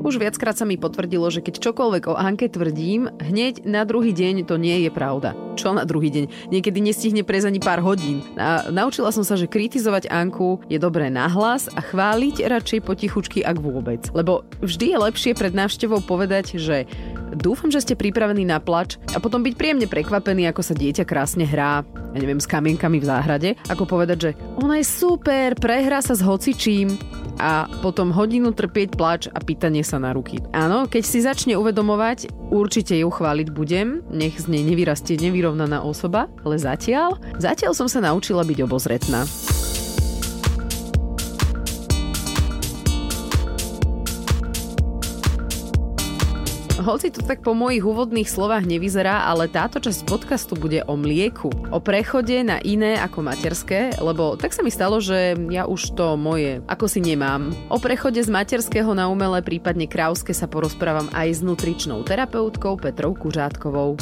Už viackrát sa mi potvrdilo, že keď čokoľvek o Anke tvrdím, hneď na druhý deň to nie je pravda. Čo na druhý deň? Niekedy nestihne prejsť ani pár hodín. A naučila som sa, že kritizovať Anku je dobré nahlas a chváliť radšej potichučky, ak vôbec. Lebo vždy je lepšie pred návštevou povedať, že dúfam, že ste pripravení na plač a potom byť príjemne prekvapený, ako sa dieťa krásne hrá, ja neviem, s kamienkami v záhrade, ako povedať, že ona je super, prehrá sa s hocičím. A potom hodinu trpieť pláč a pýtanie sa na ruky. Áno, keď si začne uvedomovať, určite ju chváliť budem, nech z nej nevyrastie nevyrovnaná osoba, ale zatiaľ som sa naučila byť obozretná. Hoci to tak po mojich úvodných slovách nevyzerá, ale táto časť podcastu bude o mlieku. O prechode na iné ako materské, lebo tak sa mi stalo, že ja už to moje ako si nemám. O prechode z materského na umelé, prípadne krávske, sa porozprávam aj s nutričnou terapeutkou Petrou Kuřátkovou.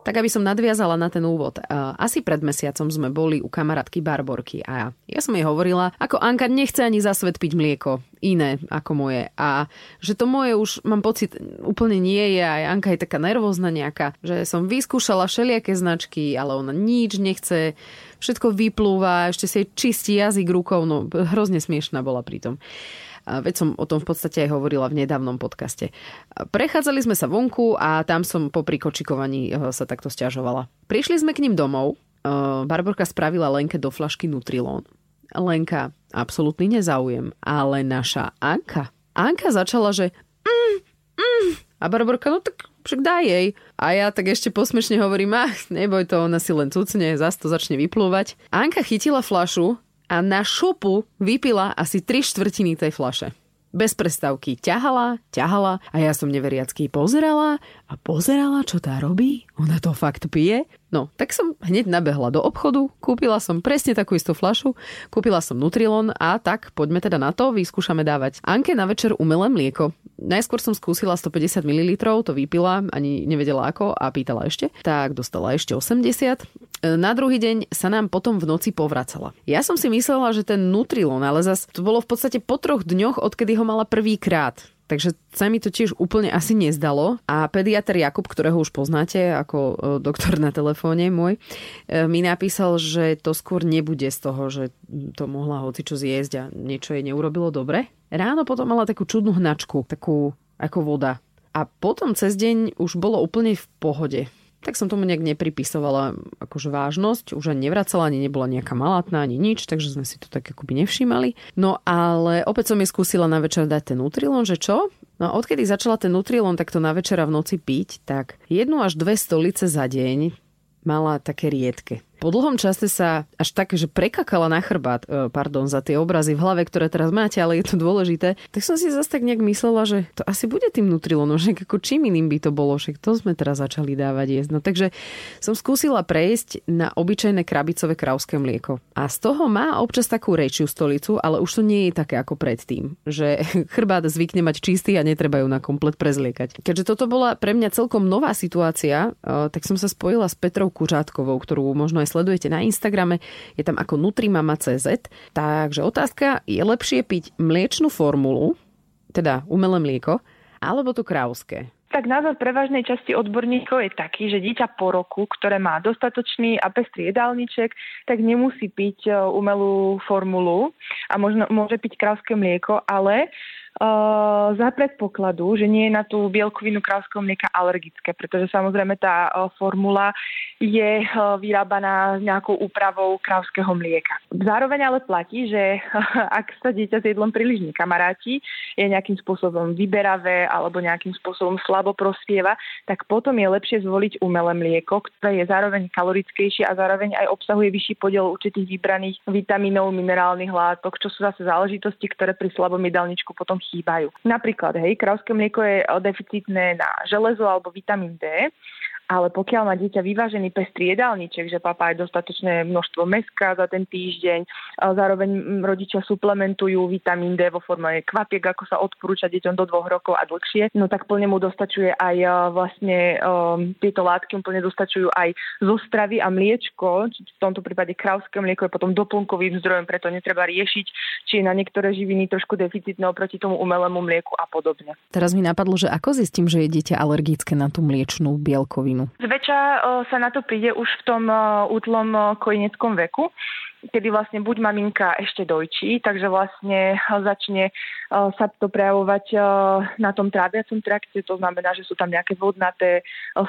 Tak aby som nadviazala na ten úvod. Asi pred mesiacom sme boli u kamarátky Barborky a ja som jej hovorila, ako Anka nechce ani za svet piť mlieko, iné ako moje. A že to moje už, mám pocit, úplne nie je. A Anka je taká nervózna nejaká, že som vyskúšala všelijaké značky, ale ona nič nechce. Všetko vyplúva, ešte si jej čistí jazyk rukou. No, hrozne smiešná bola pritom. Veď som o tom v podstate aj hovorila v nedávnom podcaste. Prechádzali sme sa vonku a tam som po prikočikovaní sa takto sťažovala. Prišli sme k ním domov. Barborka spravila Lenke do flašky Nutrilón. Lenka, absolútny nezáujem, ale naša Anka. Anka začala, že a Barborka, no tak však daj jej. A ja tak ešte posmešne hovorím, neboj to, ona si len cucne, zas to začne vyplúvať. Anka chytila flašu a na šupu vypila asi 3/4 tej fľaše. Bez prestávky ťahala a ja som neveriacky pozerala, čo tá robí. Ona to fakt pije. No, tak som hneď nabehla do obchodu, kúpila som presne takú istú fľašu, kúpila som Nutrilón a tak poďme teda na to, vyskúšame dávať Anke na večer umelé mlieko. Najskôr som skúsila 150 ml, to vypila, ani nevedela ako a pýtala ešte. Tak dostala ešte 80. Na druhý deň sa nám potom v noci povracala. Ja som si myslela, že ten Nutrilón, ale zas to bolo v podstate po 3 dňoch, odkedy ho mala prvýkrát. Takže sa mi to tiež úplne asi nezdalo. A pediatr Jakub, ktorého už poznáte ako doktor na telefóne môj, mi napísal, že to skôr nebude z toho, že to mohla hocičo zjesť a niečo jej neurobilo dobre. Ráno potom mala takú čudnú hnačku, takú ako voda. A potom cez deň už bolo úplne v pohode. Tak som tomu nejak nepripisovala akože vážnosť, už ani nevracala, ani nebola nejaká malátna, ani nič, takže sme si to tak akoby nevšímali. No ale opäť som jej skúsila na večer dať ten Nutrilón, že čo? No a odkedy začala ten Nutrilón takto na večera v noci piť, tak 1 až 2 stolice za deň mala také riedke. Po dlhom čase sa až tak, že prekakala na chrbát, za tie obrazy v hlave, ktoré teraz máte, ale je to dôležité, tak som si zase tak nejak myslela, že to asi bude tým Nutrilónom, že ako čím iným by to bolo, však to sme teraz začali dávať jesť. No takže som skúsila prejsť na obyčajné krabicové krávské mlieko. A z toho má občas takú rečšiu stolicu, ale už to nie je také ako predtým, že chrbát zvykne mať čistý a netreba ju na komplet prezliekať. Keďže toto bola pre mňa celkom nová situácia, tak som sa spojila s Petrou Kuřátkovou, ktorú možno sledujete na Instagrame, je tam ako Nutrimama.cz. Takže otázka, je lepšie piť mliečnú formulu, teda umelé mlieko, alebo to krávské? Tak názor prevažnej časti odborníkov je taký, že dieťa po roku, ktoré má dostatočný a pestrý jedálniček, tak nemusí piť umelú formulu a možno môže piť krávské mlieko, ale za predpokladu, že nie je na tú bielkovinu krávskeho mlieka alergické, pretože samozrejme tá formula je vyrábaná s nejakou úpravou krávskeho mlieka. Zároveň ale platí, že ak sa dieťa s jedlom príliš nekamaráti, je nejakým spôsobom vyberavé alebo nejakým spôsobom slabo prospieva, tak potom je lepšie zvoliť umelé mlieko, ktoré je zároveň kalorickejšie a zároveň aj obsahuje vyšší podiel určitých vybraných vitamínov, minerálnych látok, čo sú zase záležitosti, ktoré pri slabom jedálničku potom chýbajú. Napríklad, krávské mlieko je deficitné na železo alebo vitamín D Ale pokiaľ má dieťa vyvážený pestrý jedálniček, že papa je dostatočné množstvo mäska za ten týždeň, zároveň rodičia suplementujú vitamín D vo forme kvapiek, ako sa odporúča deťom do 2 rokov a dlhšie, no tak plne mu dostačuje aj vlastne tieto látky, plne dostačujú aj zo stravy a mliečko, či v tomto prípade krávské mlieko je potom doplnkovým zdrojom, preto netreba riešiť, či je na niektoré živiny trošku deficitné oproti tomu umelému mlieku a podobne. Teraz mi napadlo, že ako zistím, že je dieťa alergické na tú mliečnú bielkovinu? Zväčša sa na to príde už v tom útlom kojeneckom veku, kedy vlastne buď maminka ešte dojčí, takže vlastne začne sa to prejavovať na tom tráviacom trakte, to znamená, že sú tam nejaké vodnaté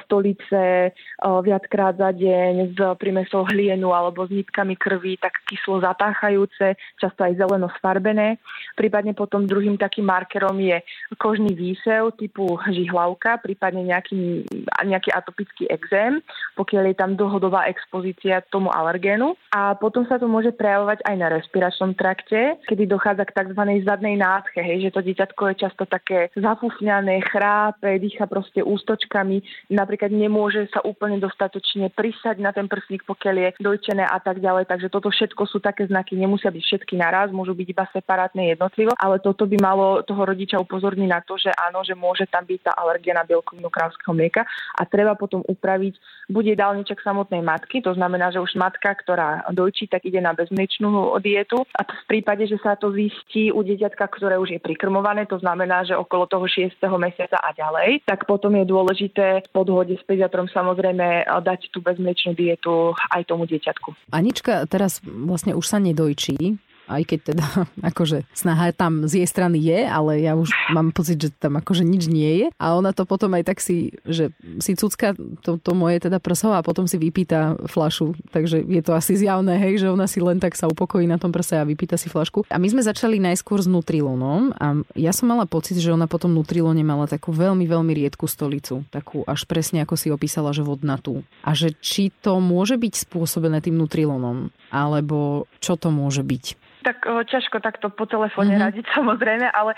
stolice viackrát za deň s primesou hlienu alebo s nitkami krvi, tak kyslo zapáchajúce, často aj zeleno sfarbené. Prípadne potom druhým takým markerom je kožný výsev typu žihlavka, prípadne nejaký atopický exém, pokiaľ je tam dlhodobá expozícia tomu alergénu. A potom sa to môže prejavovať aj na respiračnom trakte, kedy dochádza k tzv. Zadnej nádche, hej, že to dieťatko je často také zafúfňané, chrápe, dýcha proste ústočkami, napríklad nemôže sa úplne dostatočne prisať na ten prsník, pokiaľ je dojčené a tak ďalej. Takže toto všetko sú také znaky, nemusia byť všetky naraz, môžu byť iba separátne jednotlivo, ale toto by malo toho rodiča upozorniť na to, že áno, že môže tam byť tá alergia na bielkovinu krávskeho mlieka a treba potom upraviť buď jedálniček samotnej matky, to znamená, že už matka, ktorá dojčí, tak ide na bezmliečnú dietu a v prípade, že sa to zistí u dieťatka, ktoré už je prikrmované, to znamená, že okolo toho 6. mesiaca a ďalej, tak potom je dôležité v podhode s pediatrom samozrejme dať tú bezmliečnú dietu aj tomu dieťatku. Anička teraz vlastne už sa nedojčí, aj keď teda akože snaha tam z jej strany je, ale ja už mám pocit, že tam akože nič nie je a ona to potom aj tak si, že si cucka to moje teda prso a potom si vypíta fľašu, takže je to asi zjavné, hej, že ona si len tak sa upokojí na tom prse a vypíta si fľašku. A my sme začali najskôr s Nutrilónom a ja som mala pocit, že ona potom Nutrilóne mala takú veľmi, veľmi riedku stolicu, takú až presne ako si opísala, že vodnatú. A že či to môže byť spôsobené tým Nutrilónom, alebo čo to môže byť? Tak ťažko takto po telefóne radiť samozrejme, ale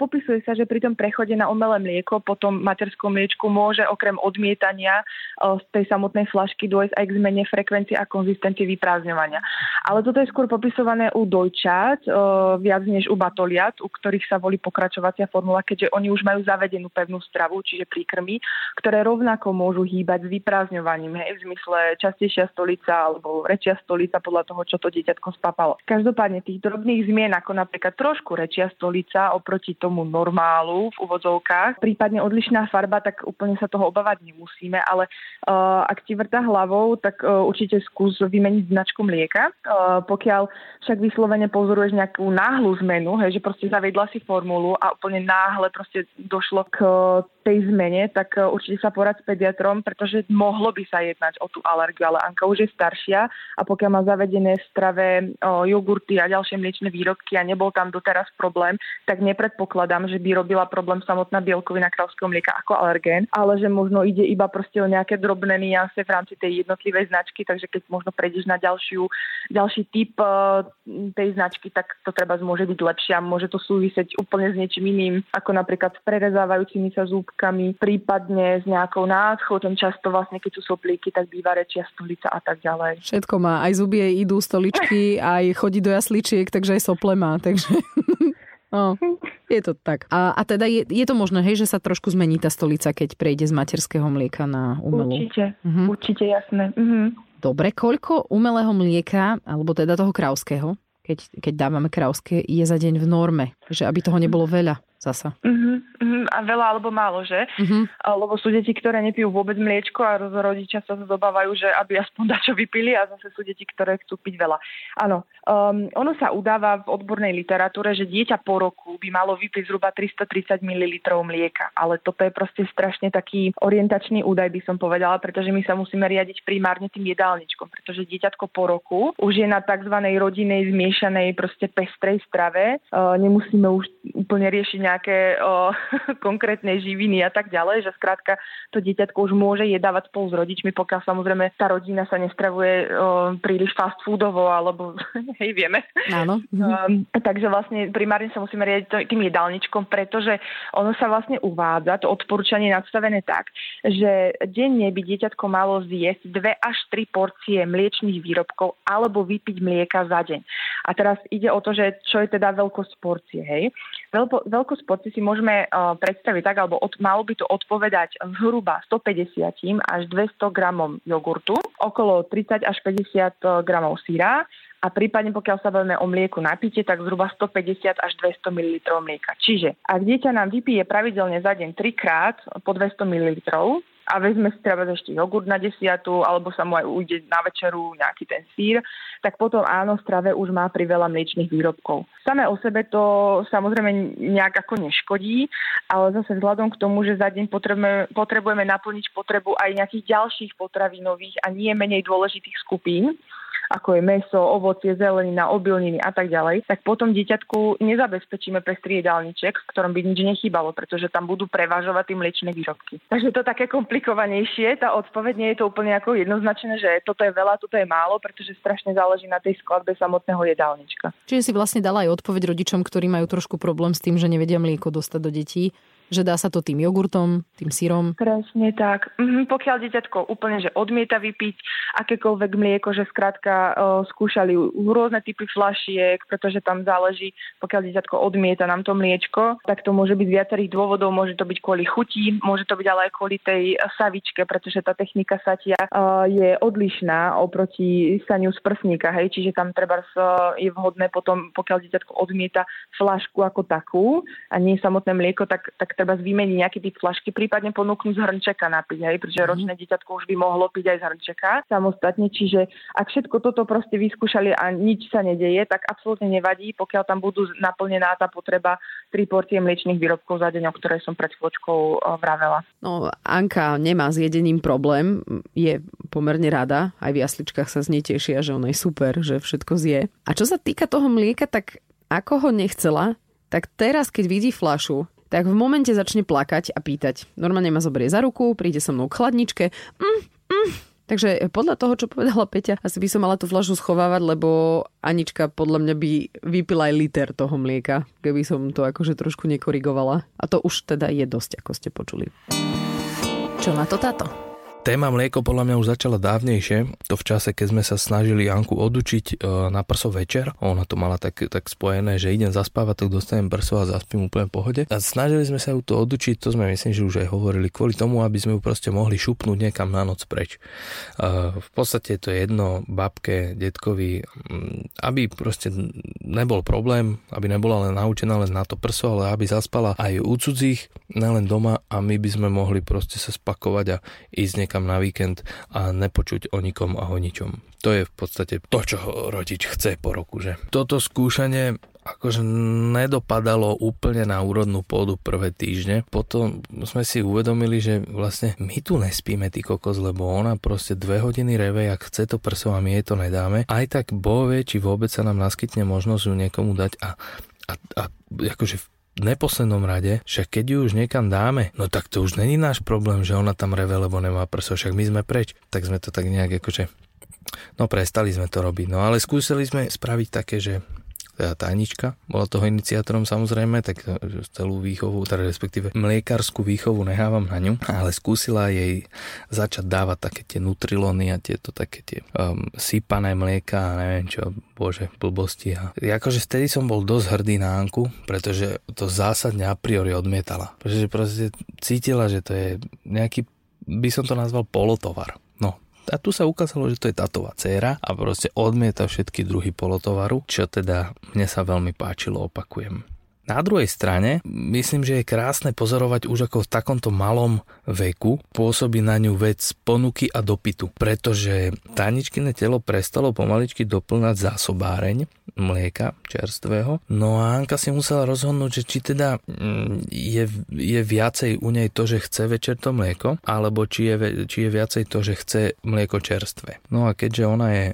popisuje sa, že pri tom prechode na umelé mlieko po tom materskom mliečku môže okrem odmietania z tej samotnej fľašky dôjsť aj k zmene frekvencie a konzistencie vyprázdňovania. Ale toto je skôr popisované u dojčat, viac než u batoliat, u ktorých sa volí pokračovacia formula, keďže oni už majú zavedenú pevnú stravu, čiže príkrmy, ktoré rovnako môžu hýbať s vyprázdňovaním, hej, v zmysle častejšia stolica alebo rečia stolica podľa toho, čo to dieťatko spápalo. Každopádne tých drobných zmien, ako napríklad trošku rečia stolica oproti tomu normálu v úvodzovkách, prípadne odlišná farba, tak úplne sa toho obávať nemusíme, ale ak ti vrtá hlavou, tak určite skús vymeniť značku mlieka. Pokiaľ však vyslovene pozoruješ nejakú náhlu zmenu, hej, že proste zavedla si formulu a úplne náhle proste došlo k tej zmene, tak určite sa porad s pediatrom, pretože mohlo by sa jednať o tú alergiu, ale Anka už je staršia a pokiaľ má zavedené v strave jogurty a ďalšie mliečne výrobky a nebol tam doteraz problém, tak nepredpokladám, že by robila problém samotná bielkovina krávskeho mlieka ako alergén, ale že možno ide iba proste o nejaké drobné niance v rámci tej jednotlivej značky, takže keď možno prejdeš na ďalší typ tej značky, tak to treba môže byť lepšie a môže to súvisieť úplne s niečím iným, ako napríklad s prerezávajúcimi sa zúbkami, prípadne s nejakou nádchou, tam často vlastne keď sú soplíky, tak býva rečia stolica a tak ďalej. Všetko má, aj zubie idú, stoličky, aj chodí do jasličiek, takže aj sople má, takže no, je to tak. A teda je to možné, hej, že sa trošku zmení tá stolica, keď prejde z materského mlieka na umelú? Určite, určite, jasné. Dobre, koľko umelého mlieka, alebo teda toho krávskeho, keď dávame krávské, je za deň v norme, že aby toho nebolo veľa zasa. A veľa alebo málo, že? Lebo sú deti, ktoré nepijú vôbec mliečko a rodičia sa zobávajú, že aby aspoň dačo vypili a zase sú deti, ktoré chcú piť veľa. Áno, ono sa udáva v odbornej literatúre, že dieťa po roku by malo vypiť zhruba 330 ml mlieka, ale toto je proste strašne taký orientačný údaj, by som povedala, pretože my sa musíme riadiť primárne tým jedálničkom, pretože dieťatko po roku už je na tzv. Rodinej zmiešanej proste pestrej strave, nemusíme už úplne riešiť nejaké konkrétne živiny a tak ďalej, že skrátka to dieťatko už môže jedávať spolu s rodičmi, pokiaľ samozrejme tá rodina sa nestravuje príliš fast foodovo, alebo hej, vieme. Áno. Takže vlastne primárne sa musíme riadiť tým jedálničkom, pretože ono sa vlastne uvádza, to odporúčanie je nadstavené tak, že denne by dieťatko malo zjesť 2 až 3 porcie mliečnych výrobkov alebo vypiť mlieka za deň. A teraz ide o to, že čo je teda veľkosť porcie, hej. Veľkosť porcie si môžeme predstaviť tak, alebo malo by to odpovedať zhruba 150 až 200 gramom jogurtu, okolo 30 až 50 gramov syra a prípadne pokiaľ sa bavíme o mlieku na pitie, tak zhruba 150 až 200 ml mlieka. Čiže ak dieťa nám vypije pravidelne za deň 3-krát po 200 ml, a vezme si treba ešte jogurt na desiatu, alebo sa mu aj ujde na večeru nejaký ten sír, tak potom áno, v strave už má priveľa mliečnych výrobkov. Samé o sebe to samozrejme nejak ako neškodí, ale zase vzhľadom k tomu, že za deň potrebujeme naplniť potrebu aj nejakých ďalších potravinových a nie menej dôležitých skupín, ako je mäso, ovocie, zelenina, obilniny a tak ďalej, tak potom dieťatku nezabezpečíme pestrý jedálniček, v ktorom by nič nechýbalo, pretože tam budú prevažovať tie mliečne výrobky. Takže to také komplikovanejšie, tá odpoveď nie je to úplne ako jednoznačné, že toto je veľa, toto je málo, pretože strašne záleží na tej skladbe samotného jedálnička. Čiže si vlastne dala aj odpoveď rodičom, ktorí majú trošku problém s tým, že nevedia mlieko dostať do detí, že dá sa to tým jogurtom, tým syrom. Presne tak. Pokiaľ dieťatko úplne že odmieta vypiť akékoľvek mlieko, že skrátka skúšali rôzne typy fľašiek, pretože tam záleží, pokiaľ dieťatko odmieta nám to mliečko, tak to môže byť z viacerých dôvodov, môže to byť kvôli chuti, môže to byť ale aj kvôli tej savičke, pretože tá technika satia je odlišná oproti saniu z prsníka, hej, čiže tam treba je vhodné potom, pokiaľ dieťatko odmieta fľašku ako takú a nie samotné mlieko, tak treba vymeniť nejaký typ fľašky, prípadne ponúknuť z hrnčeka napiť, hej, pretože ročné dieťatko už by mohlo piť aj z hrnčeka samostatne, čiže ak všetko toto proste vyskúšali a nič sa nedeje, tak absolútne nevadí, pokiaľ tam budú naplnená tá potreba 3 porcie mliečnych výrobkov za deň, o ktorej som pred chvíľočkou vravela. No, Anka nemá s jedením problém, je pomerne rada, aj v jasličkách sa z nej tešia, že ona je super, že všetko zje. A čo sa týka toho mlieka, tak ako ho nechcela, tak teraz keď vidí fľašu, tak v momente začne plakať a pýtať. Normálne ma zoberie za ruku, príde so mnou k chladničke. Takže podľa toho, čo povedala Peťa, asi by som mala tú fľašu schovávať, lebo Anička podľa mňa by vypila aj liter toho mlieka, keby som to akože trošku nekorigovala. A to už teda je dosť, ako ste počuli. Čo má to táto? Téma mlieko podľa mňa už začala dávnejšie, to v čase, keď sme sa snažili Janku odučiť na prso večer. Ona to mala tak spojené, že idem zaspávať, tak dostanem prso a zaspím úplne v pohode. A snažili sme sa ju to odučiť, to sme myslím, že už aj hovorili, kvôli tomu, aby sme ju proste mohli šupnúť niekam na noc preč. V podstate to je jedno babke, detkovi, aby proste nebol problém, aby nebola len naučená len na to prso, ale aby zaspala aj u cudzích, nelen doma, a my by sme mohli proste sa spakovať a ísť kam na víkend a nepočuť o nikom a o ničom. To je v podstate to, čo rodič chce po roku, že? Toto skúšanie akože nedopadalo úplne na úrodnú pôdu prvé týždne. Potom sme si uvedomili, že vlastne my tu nespíme, ty kokos, lebo ona proste 2 hodiny reve, ak chce to prso a my jej to nedáme. Aj tak Boh vie, či vôbec sa nám naskytne možnosť ju niekomu dať a akože v neposlednom rade, však keď ju už niekam dáme, no tak to už není náš problém, že ona tam reve, lebo nemá prso, však my sme preč. Tak sme to tak nejak akože, no prestali sme to robiť. No ale skúsili sme spraviť také, že tá Anička bola toho iniciátorom samozrejme, tak celú výchovu, teda respektíve mliekárskú výchovu nechávam na ňu, ale skúsila jej začať dávať také tie Nutrilóny a tieto také tie sypané mlieka a neviem čo, bože, blbosti. A akože vtedy som bol dosť hrdý na Anku, pretože to zásadne a priori odmietala. Pretože proste cítila, že to je nejaký, by som to nazval polotovar. No. A tu sa ukázalo, že to je tátová dcéra a proste odmieta všetky druhy polotovaru, čo teda mne sa veľmi páčilo, opakujem. Na druhej strane, myslím, že je krásne pozorovať už ako v takomto malom veku pôsobí na ňu vec ponuky a dopytu, pretože Taničkine telo prestalo pomaličky doplňať zásobáreň mlieka čerstvého, no a Anka si musela rozhodnúť, že či teda je viacej u nej to, že chce večer to mlieko, alebo či je viacej to, že chce mlieko čerstvé. No a keďže ona je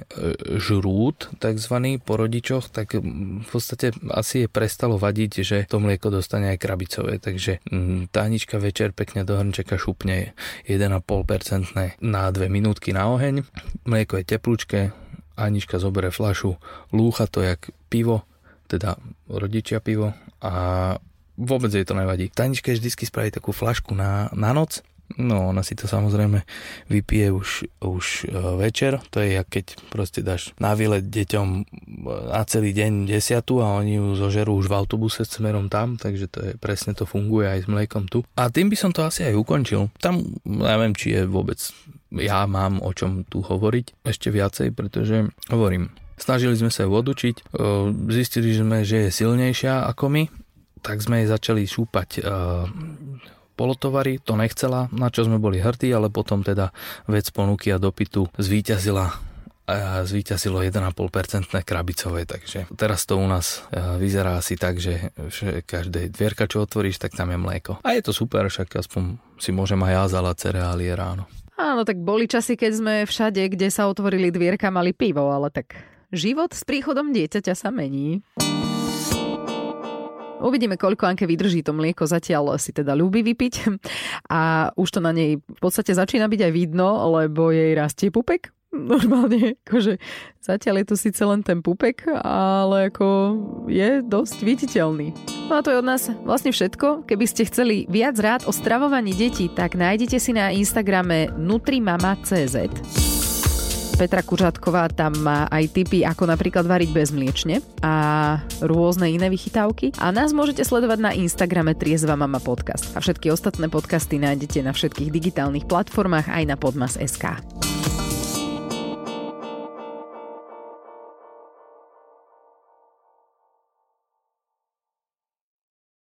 žrút, takzvaný po rodičoch, tak v podstate asi je prestalo vadiť, že to mlieko dostane aj krabicové, takže tánička večer pekne do hrnčeka šupne 1,5% na 2 minútky na oheň, mlieko je teplúčke, Anička zobere fľašu, lúcha to jak pivo, teda rodičia pivo a vôbec jej to nevadí. Tanička vždycky spraví takú fľašku na noc, no ona si to samozrejme vypije už večer, to je jak keď proste dáš na výlet deťom na celý deň 10 a oni ju zožerú už v autobuse smerom tam, takže to je, presne to funguje aj s mliekom tu. A tým by som to asi aj ukončil, tam neviem či je vôbec... Ja mám o čom tu hovoriť ešte viacej, pretože hovorím, snažili sme sa ju odučiť, zistili sme, že je silnejšia ako my, tak sme jej začali šúpať polotovary, to nechcela, na čo sme boli hrdí, ale potom teda vec ponuky a dopytu zvíťazilo 1,5% krabicové, takže teraz to u nás vyzerá asi tak, že každej dvierka, čo otvoríš, tak tam je mlieko. A je to super, však aspoň si môžem aj ja zalať cereálie ráno. Áno, tak boli časy, keď sme všade, kde sa otvorili dvierka, mali pivo, ale tak život s príchodom dieťaťa sa mení. Uvidíme, koľko Anke vydrží to mlieko, zatiaľ si teda ľúbi vypiť a už to na nej v podstate začína byť aj vidno, lebo jej rastie pupek. Normálne, akože zatiaľ je to síce len ten pupek, ale ako je dosť viditeľný. No a to je od nás vlastne všetko. Keby ste chceli viac rád o stravovaní detí, tak nájdete si na Instagrame Nutrimama.cz. Petra Kuřátková tam má aj tipy, ako napríklad variť bezmliečne a rôzne iné vychytávky. A nás môžete sledovať na Instagrame Triešva Mama Podcast. A všetky ostatné podcasty nájdete na všetkých digitálnych platformách aj na Podmas.sk.